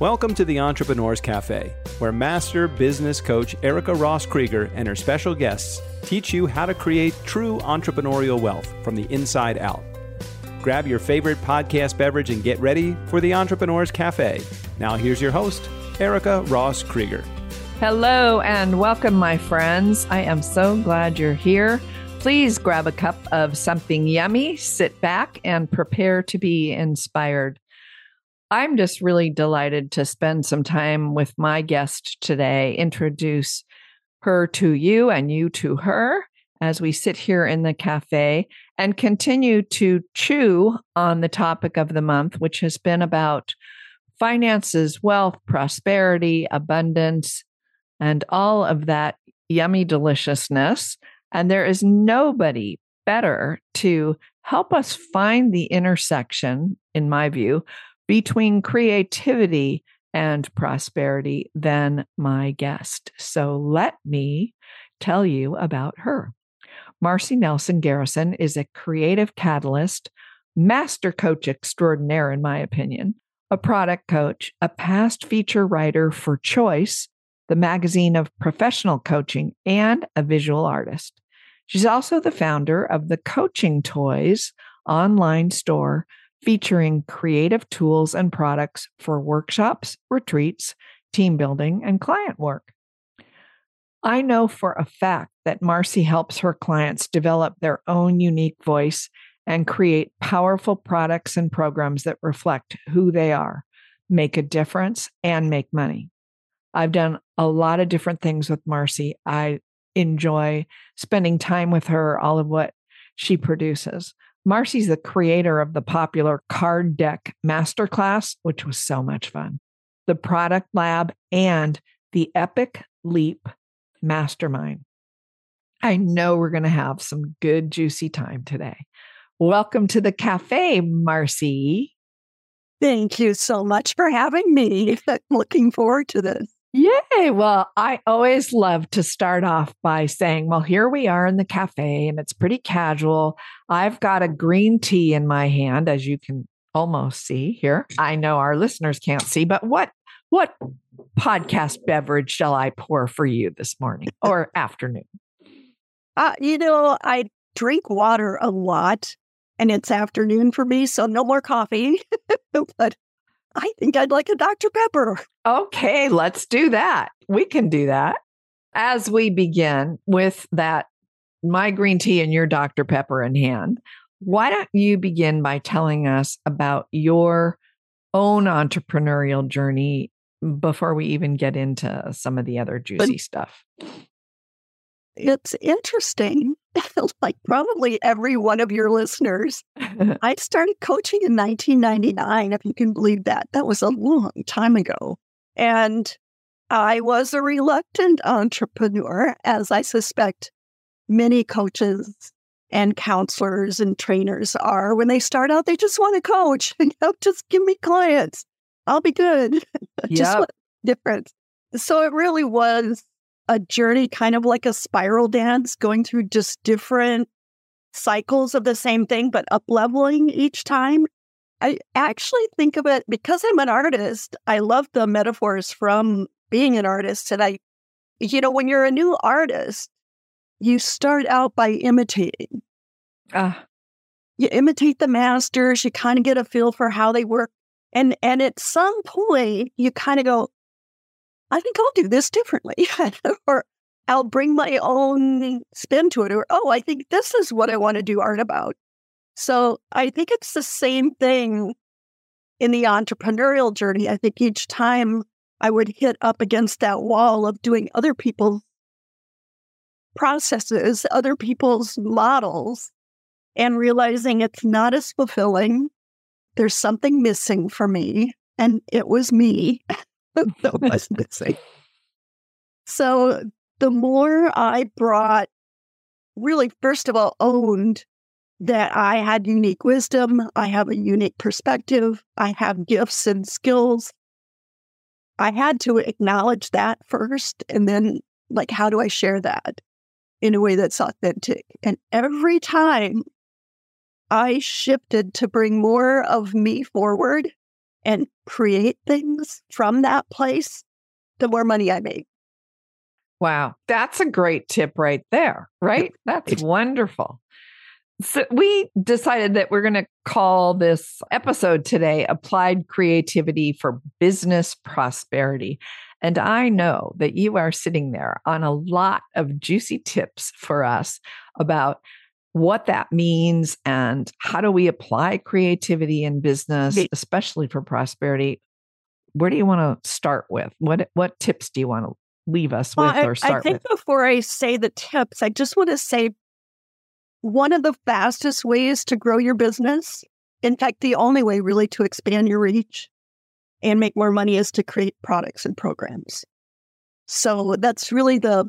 Welcome to the Entrepreneur's Cafe, where master business coach Erica Ross Krieger and her special guests teach you how to create true entrepreneurial wealth from the inside out. Grab your favorite podcast beverage and get ready for the Entrepreneur's Cafe. Now here's your host, Erica Ross Krieger. Hello and welcome, my friends. I am so glad you're here. Please grab a cup of something yummy, sit back, and prepare to be inspired. I'm just really delighted to spend some time with my guest today, introduce her to you and you to her as we sit here in the cafe and continue to chew on the topic of the month, which has been about finances, wealth, prosperity, abundance, and all of that yummy deliciousness. And there is nobody better to help us find the intersection, in my view, between creativity and prosperity than my guest. So let me tell you about her. Marcy Nelson Garrison is a creative catalyst, master coach extraordinaire, in my opinion, a product coach, a past feature writer for Choice, the magazine of professional coaching, and a visual artist. She's also the founder of the Coaching Toys online store, featuring creative tools and products for workshops, retreats, team building, and client work. I know for a fact that Marcy helps her clients develop their own unique voice and create powerful products and programs that reflect who they are, make a difference, and make money. I've done a lot of different things with Marcy. I enjoy spending time with her, all of what she produces. Marcy's the creator of the popular Card Deck Masterclass, which was so much fun, the Product Lab, and the Epic Leap Mastermind. I know we're going to have some good, juicy time today. Welcome to the cafe, Marcy. Thank you so much for having me. Looking forward to this. Yay. Well, I always love to start off by saying, well, here we are in the cafe and it's pretty casual. I've got a green tea in my hand, as you can almost see here. I know our listeners can't see, but what podcast beverage shall I pour for you this morning or afternoon? I drink water a lot and it's afternoon for me, so no more coffee, but I think I'd like a Dr. Pepper. Okay, let's do that. We can do that. As we begin with that, my green tea and your Dr. Pepper in hand, why don't you begin by telling us about your own entrepreneurial journey before we even get into some of the other juicy stuff? It's interesting, like probably every one of your listeners. I started coaching in 1999, if you can believe that. That was a long time ago. And I was a reluctant entrepreneur, as I suspect many coaches and counselors and trainers are. When they start out, they just want to coach. Just give me clients. I'll be good. Yep. Just what difference. So it really was a journey, kind of like a spiral dance, going through just different cycles of the same thing, but up-leveling each time. I actually think of it, because I'm an artist, I love the metaphors from being an artist. And when you're a new artist, you start out by imitating. You imitate the masters, you kind of get a feel for how they work. And at some point, you kind of go, I think I'll do this differently, or I'll bring my own spin to it, or, oh, I think this is what I want to do art about. So I think it's the same thing in the entrepreneurial journey. I think each time I would hit up against that wall of doing other people's processes, other people's models, and realizing it's not as fulfilling. There's something missing for me, and it was me. So the more I brought, really, first of all, owned that I had unique wisdom, I have a unique perspective, I have gifts and skills. I had to acknowledge that first, and then, like, how do I share that in a way that's authentic? And every time I shifted to bring more of me forward, and create things from that place, the more money I make. Wow. That's a great tip right there, right? That's wonderful. So we decided that we're going to call this episode today Applied Creativity for Business Prosperity. And I know that you are sitting there on a lot of juicy tips for us about what that means and how do we apply creativity in business, especially for prosperity. Where do you want to start with? What tips do you want to leave us with or start with? I think before I say the tips, I just want to say one of the fastest ways to grow your business, in fact, the only way really to expand your reach and make more money is to create products and programs. So that's really the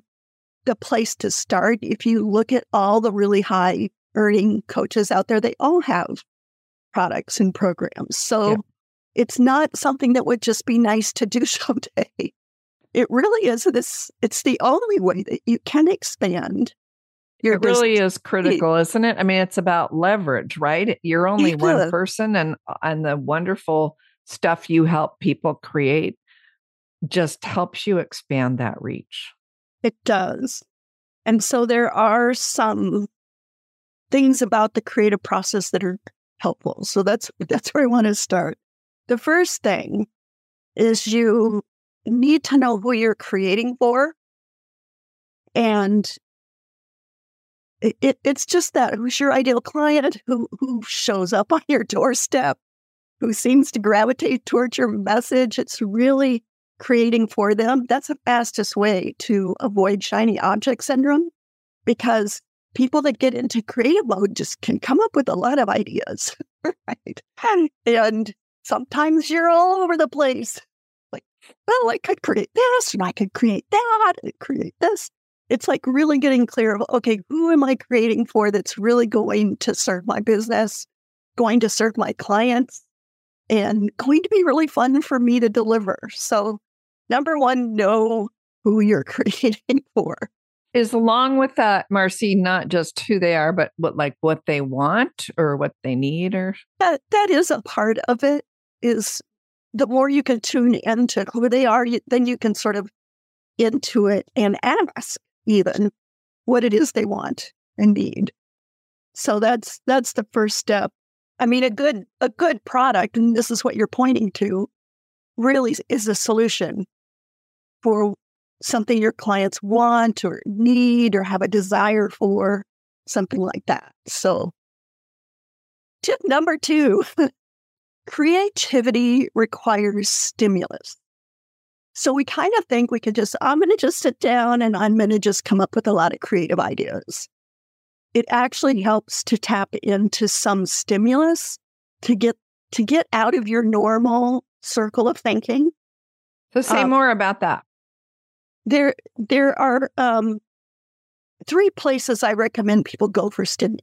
place to start. If you look at all the really high earning coaches out there, they all have products and programs. So it's not something that would just be nice to do someday. It really is. It's the only way that you can expand. It really is critical, isn't it? I mean, it's about leverage, right? You're only one person, and the wonderful stuff you help people create just helps you expand that reach. It does. And so there are some things about the creative process that are helpful. So that's where I want to start. The first thing is you need to know who you're creating for. And it's just that, who's your ideal client, who shows up on your doorstep, who seems to gravitate towards your message. It's really creating for them. That's the fastest way to avoid shiny object syndrome, because people that get into creative mode just can come up with a lot of ideas, right? And sometimes you're all over the place. Like, well, I could create this, and I could create that, and create this. It's like really getting clear of, okay, who am I creating for that's really going to serve my business, going to serve my clients, and going to be really fun for me to deliver. So number one, know who you're creating for. Is along with that, Marcy, not just who they are, but what they want or what they need? Or that is a part of it, is the more you can tune into who they are, then you can sort of into it and ask even what it is they want and need. So that's the first step. I mean, a good product, and this is what you're pointing to, really is a solution for something your clients want or need or have a desire for, something like that. So tip number two, creativity requires stimulus. So we kind of think we could I'm going to just sit down and I'm going to just come up with a lot of creative ideas. It actually helps to tap into some stimulus to get out of your normal circle of thinking. So say more about that. There are three places I recommend people go for stimulus.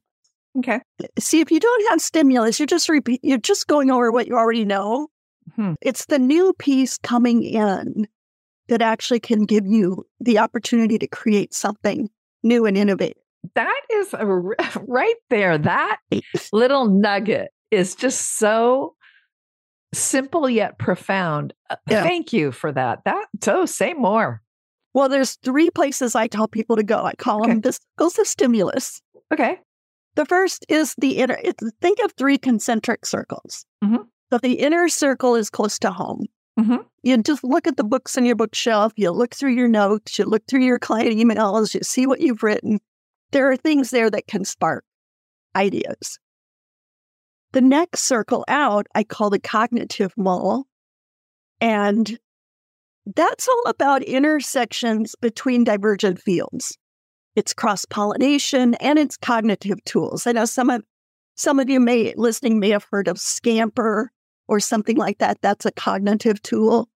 Okay. See, if you don't have stimulus, you're just going over what you already know. Mm-hmm. It's the new piece coming in that actually can give you the opportunity to create something new and innovative. That is right there. That little nugget is just so simple yet profound. Yeah. Thank you for that. So say more. Well, there's three places I tell people to go. I call them, this goes to stimulus. Okay. The first is think of three concentric circles. Mm-hmm. So the inner circle is close to home. Mm-hmm. You just look at the books on your bookshelf. You look through your notes. You look through your client emails. You see what you've written. There are things there that can spark ideas. The next circle out, I call the cognitive mall. And that's all about intersections between divergent fields. It's cross-pollination and it's cognitive tools. I know some of you listening may have heard of Scamper or something like that. That's a cognitive tool.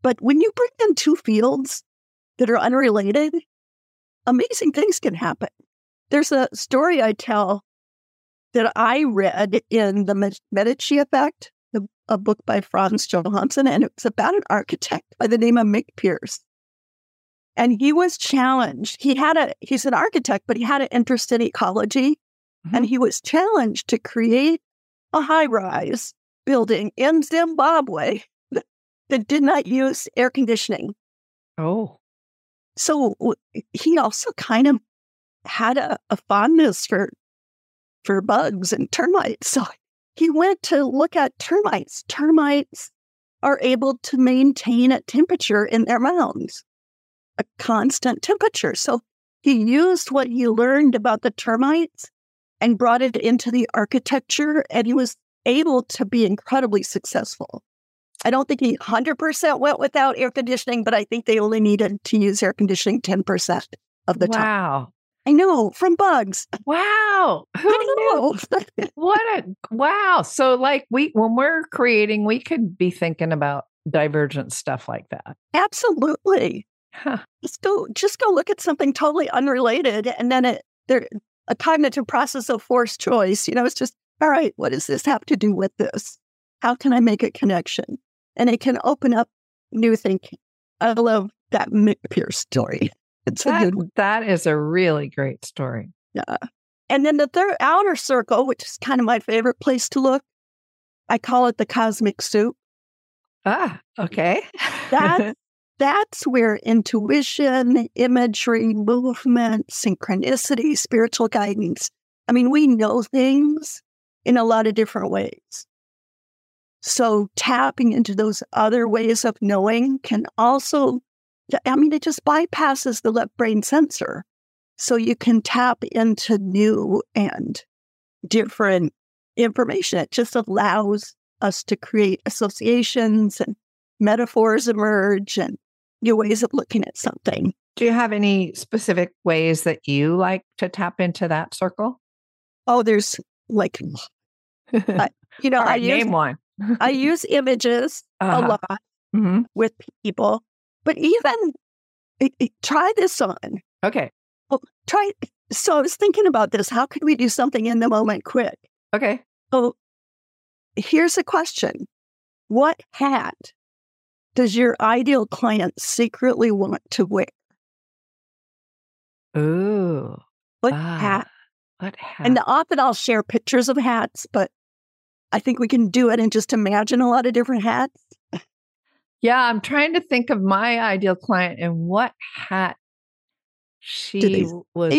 But when you bring in two fields that are unrelated, amazing things can happen. There's a story I tell that I read in the Medici Effect, a book by Franz Johansson, and it's about an architect by the name of Mick Pierce. And he was challenged. He's an architect, but he had an interest in ecology. Mm-hmm. And he was challenged to create a high rise building in Zimbabwe that did not use air conditioning. Oh. So he also kind of had a fondness for bugs and termites. So he went to look at termites. Termites are able to maintain a temperature in their mounds, a constant temperature. So he used what he learned about the termites and brought it into the architecture, and he was able to be incredibly successful. I don't think he 100% went without air conditioning, but I think they only needed to use air conditioning 10% of the time. Wow. I know, from bugs. Wow. Who knew? Wow. So like when we're creating, we could be thinking about divergent stuff like that. Absolutely. Huh. Just go look at something totally unrelated, and then a cognitive process of forced choice. You know, it's just, all right, what does this have to do with this? How can I make a connection? And it can open up new thinking. I love that Mick Pierce story. That is a really great story. Yeah. And then the third outer circle, which is kind of my favorite place to look, I call it the cosmic soup. Ah, okay. That's where intuition, imagery, movement, synchronicity, spiritual guidance. I mean, we know things in a lot of different ways. So tapping into those other ways of knowing can also, I mean, it just bypasses the left brain sensor. So you can tap into new and different information. It just allows us to create associations, and metaphors emerge, and new ways of looking at something. Do you have any specific ways that you like to tap into that circle? Oh, there's like, you know, right, I use images a lot with people. But even try this on. Okay. Well, so I was thinking about this. How could we do something in the moment quick? Okay. So here's a question. What hat does your ideal client secretly want to wear? Ooh. What hat? What hat? And often I'll share pictures of hats, but I think we can do it and just imagine a lot of different hats. Yeah, I'm trying to think of my ideal client and what hat she was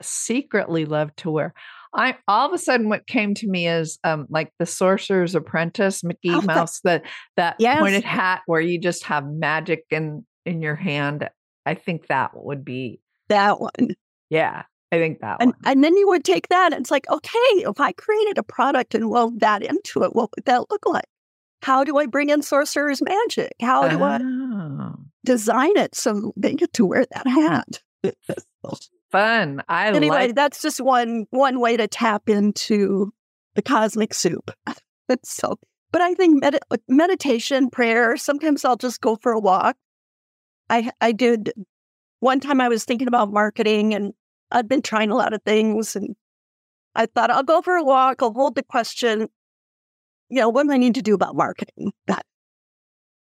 secretly loved to wear. I all of a sudden, what came to me is like the Sorcerer's Apprentice, Mickey Mouse, that pointed hat where you just have magic in your hand. I think that would be that one. Yeah, I think that one. And then you would take that and it's like, okay, if I created a product and wove that into it, what would that look like? How do I bring in sorcerer's magic? How do I design it so they get to wear that hat? Fun. That's just one way to tap into the cosmic soup. So, but I think meditation, prayer, sometimes I'll just go for a walk. I did one time I was thinking about marketing and I'd been trying a lot of things and I thought I'll go for a walk. I'll hold the question. You know, what do I need to do about marketing?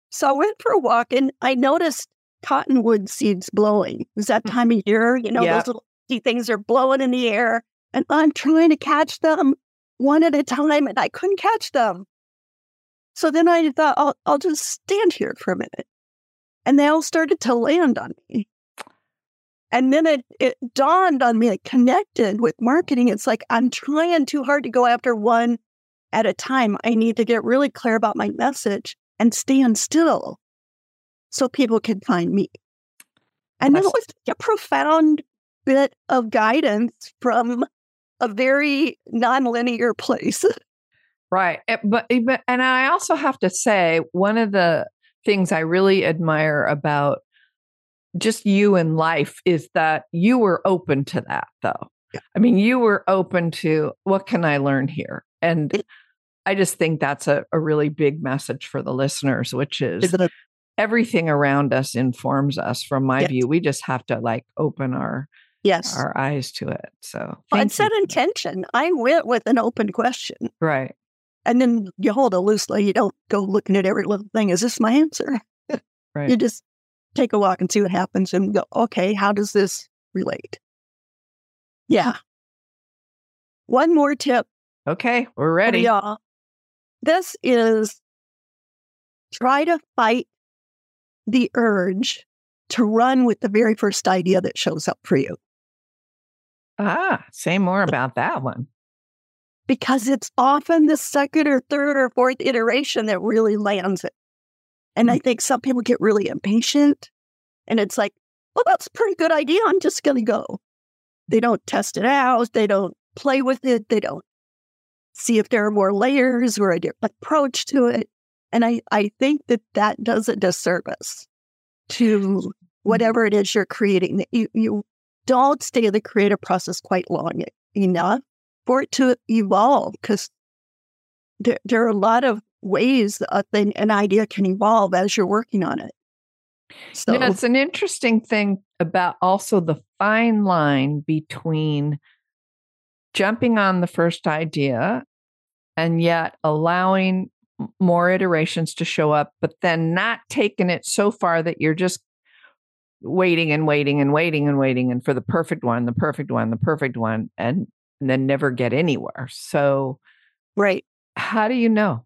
So I went for a walk and I noticed cottonwood seeds blowing. It was that time of year, you know, Those little things are blowing in the air. And I'm trying to catch them one at a time and I couldn't catch them. So then I thought, I'll just stand here for a minute. And they all started to land on me. And then it dawned on me, it connected with marketing. It's like, I'm trying too hard to go after one at a time. I need to get really clear about my message and stand still so people can find me. And that was a profound bit of guidance from a very nonlinear place. Right. But I also have to say, one of the things I really admire about just you in life is that you were open to that, though. Yeah. I mean, you were open to what can I learn here? And I just think that's a really big message for the listeners, which is everything around us informs us. From my view, we just have to like open our eyes to it. So I set intention. I went with an open question, right? And then you hold it loosely. You don't go looking at every little thing. Is this my answer? Right. You just take a walk and see what happens, and go, okay, how does this relate? Yeah. One more tip. Okay, we're ready, y'all. This is try to fight the urge to run with the very first idea that shows up for you. Ah, say more about that one. Because it's often the second or third or fourth iteration that really lands it. And I think some people get really impatient. And it's like, well, that's a pretty good idea. I'm just going to go. They don't test it out. They don't play with it. They don't see if there are more layers or a different approach to it. And I think that does a disservice to whatever it is you're creating. That you don't stay in the creative process quite long enough for it to evolve, because there are a lot of ways an idea can evolve as you're working on it. So you know, it's an interesting thing about also the fine line between jumping on the first idea and yet allowing more iterations to show up, but then not taking it so far that you're just waiting and waiting and waiting and waiting and for the perfect one, the perfect one, the perfect one, and then never get anywhere. So, right. How do you know?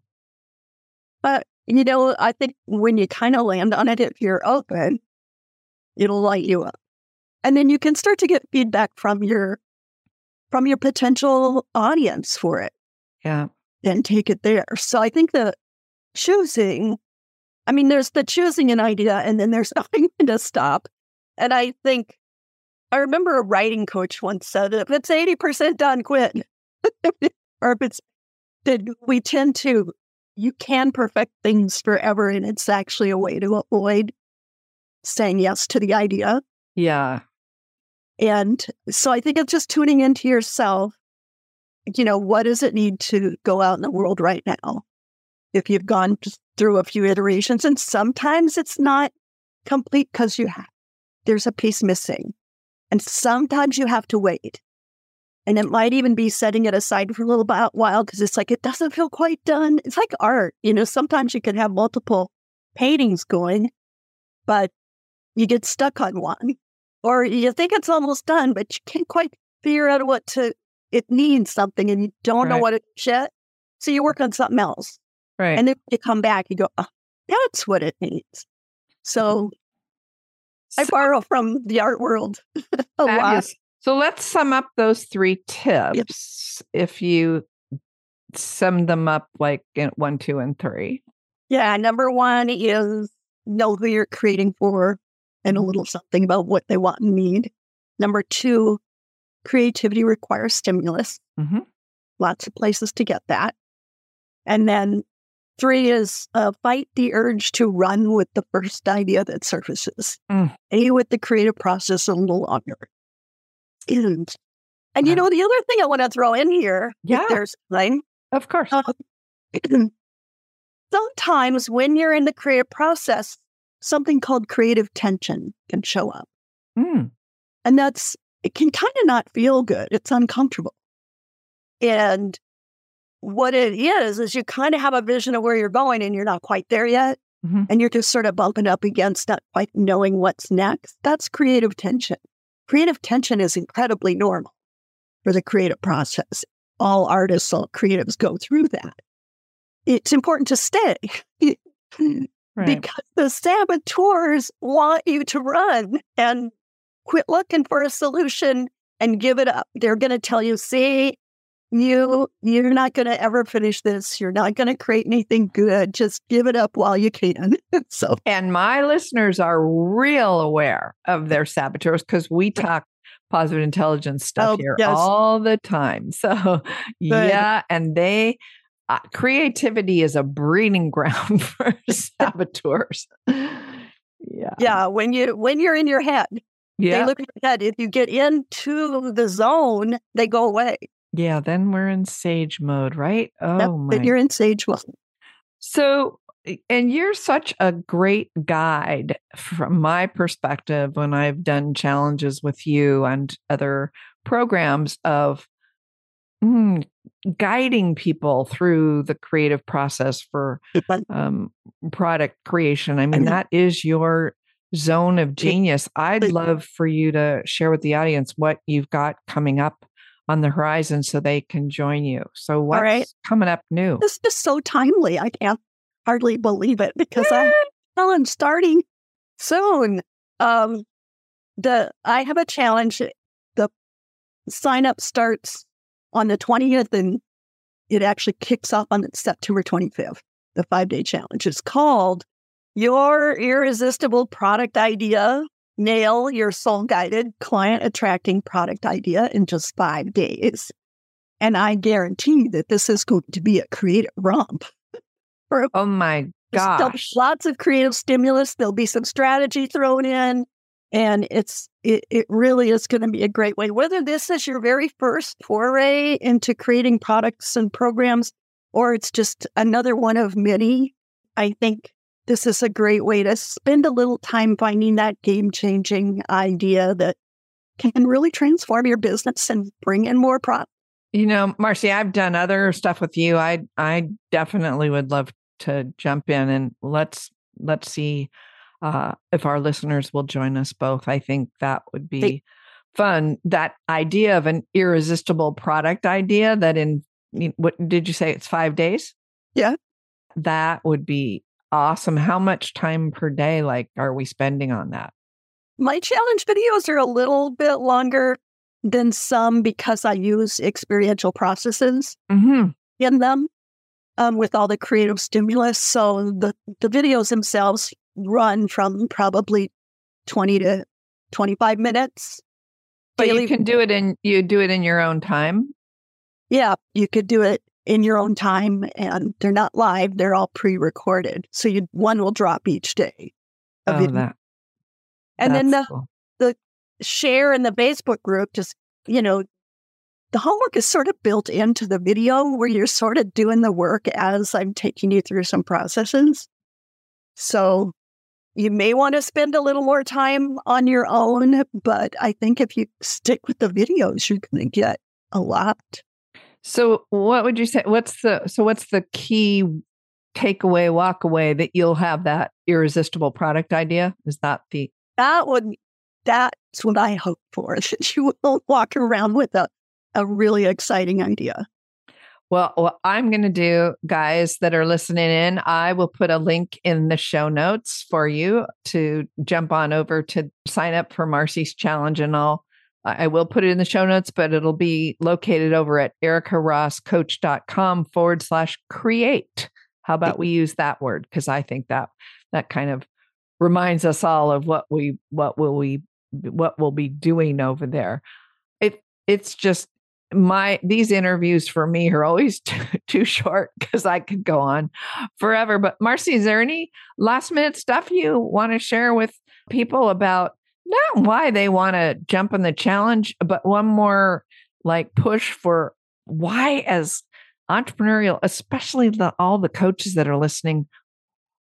But, you know, I think when you kind of land on it, if you're open, it'll light you up. And then you can start to get feedback from your potential audience for it. Yeah. And take it there. So I think the choosing, I mean, there's the choosing an idea and then there's nothing to stop. And I think, I remember a writing coach once said, if it's 80% done, quit. Or if it's, we tend to, you can perfect things forever, and it's actually a way to avoid saying yes to the idea. Yeah. And so I think it's just tuning into yourself. You know, what does it need to go out in the world right now? If you've gone through a few iterations, and sometimes it's not complete because there's a piece missing. And sometimes you have to wait. And it might even be setting it aside for a little while because it's like, it doesn't feel quite done. It's like art. You know, sometimes you can have multiple paintings going, but you get stuck on one. Or you think it's almost done, but you can't quite figure out what to, it needs something and you don't know what it is yet. So you work on something else. Right. And then you come back, you go, oh, that's what it needs. So I borrow from the art world a lot. So let's sum up those three tips. Yep. If you sum them up like 1, 2, and 3. Yeah. Number 1 is know who you're creating for and a little something about what they want and need. Number 2, creativity requires stimulus. Mm-hmm. Lots of places to get that. And then 3 is fight the urge to run with the first idea that surfaces. Stay with the creative process a little longer. And you know, the other thing I want to throw in here, if there's time, of course. Sometimes when you're in the creative process, something called creative tension can show up. And it can kind of not feel good. It's uncomfortable. And what it is you kind of have a vision of where you're going and you're not quite there yet. Mm-hmm. And you're just sort of bumping up against not quite knowing what's next. That's creative tension. Creative tension is incredibly normal for the creative process. All artists, all creatives go through that. It's important to stay because the saboteurs want you to run and quit looking for a solution and give it up. They're going to tell you, see, you're not going to ever finish this. You're not going to create anything good. Just give it up while you can. And my listeners are real aware of their saboteurs because we talk positive intelligence stuff here all the time. So and they creativity is a breeding ground for saboteurs. Yeah, when you're in your head. Yeah. They look at your head. If you get into the zone, they go away. Yeah, then we're in sage mode, right? Then you're in sage mode. So, and you're such a great guide from my perspective when I've done challenges with you and other programs of guiding people through the creative process for product creation. I mean, that is your zone of genius. I'd love for you to share with the audience what you've got coming up on the horizon so they can join you. So what's coming up new? This is so timely. I can't hardly believe it because I'm starting soon. I have a challenge. The sign up starts on the 20th and it actually kicks off on September 25th. The 5-day challenge is called Your Irresistible Product Idea. Nail your soul-guided, client-attracting product idea in just 5 days. And I guarantee that this is going to be a creative romp. Oh, my gosh. Lots of creative stimulus. There'll be some strategy thrown in. And it really is going to be a great way. Whether this is your very first foray into creating products and programs, or it's just another one of many, I think this is a great way to spend a little time finding that game-changing idea that can really transform your business and bring in more profit. You know, Marcy, I've done other stuff with you. I definitely would love to jump in and let's see if our listeners will join us both. I think that would be fun. That idea of an irresistible product idea that in, what did you say? It's 5 days? Yeah. That would be awesome. How much time per day, are we spending on that? My challenge videos are a little bit longer than some because I use experiential processes in them with all the creative stimulus. So the videos themselves run from probably 20 to 25 minutes. But daily. You can do it in your own time? Yeah, you could do it in your own time, and they're not live, they're all pre-recorded. So one will drop each day. And then the share in the Facebook group, just, the homework is sort of built into the video where you're sort of doing the work as I'm taking you through some processes. So you may want to spend a little more time on your own, but I think if you stick with the videos, you're going to get a lot. So what would you say? What's the key takeaway, walk away that you'll have that irresistible product idea? Is that that's what I hope for, that you will walk around with a really exciting idea. Well, what I'm going to do, guys that are listening in, I will put a link in the show notes for you to jump on over to sign up for Marcy's challenge, and I will put it in the show notes, but it'll be located over at EricaRossCoach.com /create. How about we use that word? Because I think that kind of reminds us all of what we'll be doing over there. It's just these interviews for me are always too short because I could go on forever. But Marcy, is there any last minute stuff you want to share with people about? Not why they want to jump in the challenge, but one more push for why, as entrepreneurial, especially all the coaches that are listening,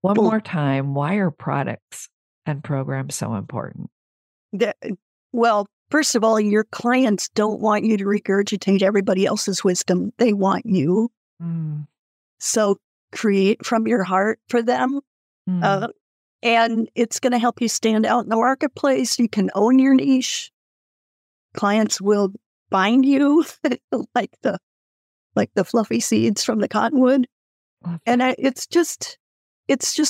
one more time, why are products and programs so important? Well, first of all, your clients don't want you to regurgitate everybody else's wisdom. They want you. Mm. So create from your heart for them. Mm. And it's going to help you stand out in the marketplace. You can own your niche. Clients will find you like the fluffy seeds from the cottonwood. And it's just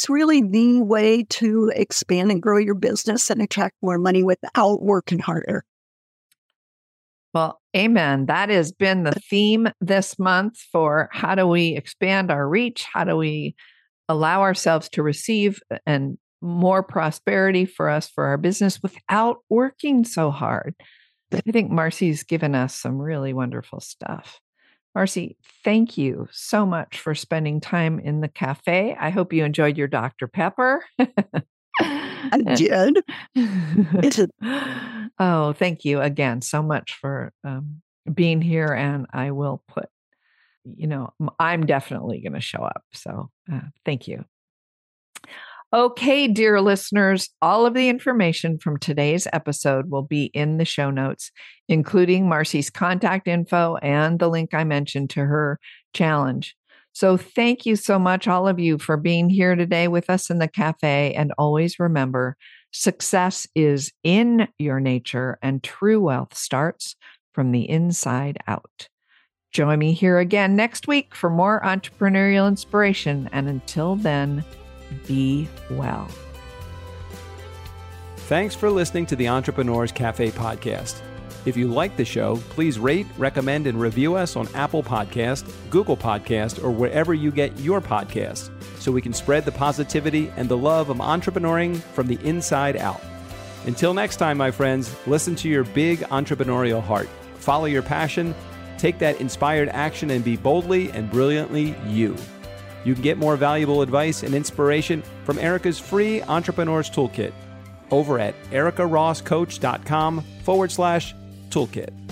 really the way to expand and grow your business and attract more money without working harder. Well, amen. That has been the theme this month for how do we expand our reach? How do we allow ourselves to receive and more prosperity for us, for our business, without working so hard. I think Marcy's given us some really wonderful stuff. Marcy, thank you so much for spending time in the cafe. I hope you enjoyed your Dr. Pepper. I did. Oh, thank you again so much for being here. And I will put I'm definitely going to show up. So thank you. Okay, dear listeners, all of the information from today's episode will be in the show notes, including Marcy's contact info and the link I mentioned to her challenge. So thank you so much, all of you, for being here today with us in the cafe. And always remember, success is in your nature and true wealth starts from the inside out. Join me here again next week for more entrepreneurial inspiration. And until then, be well. Thanks for listening to the Entrepreneurs Cafe podcast. If you like the show, please rate, recommend, and review us on Apple Podcast, Google Podcast, or wherever you get your podcasts, so we can spread the positivity and the love of entrepreneuring from the inside out. Until next time, my friends, listen to your big entrepreneurial heart, follow your passion, take that inspired action, and be boldly and brilliantly you. You can get more valuable advice and inspiration from Erica's free Entrepreneurs Toolkit over at EricaRossCoach.com/toolkit.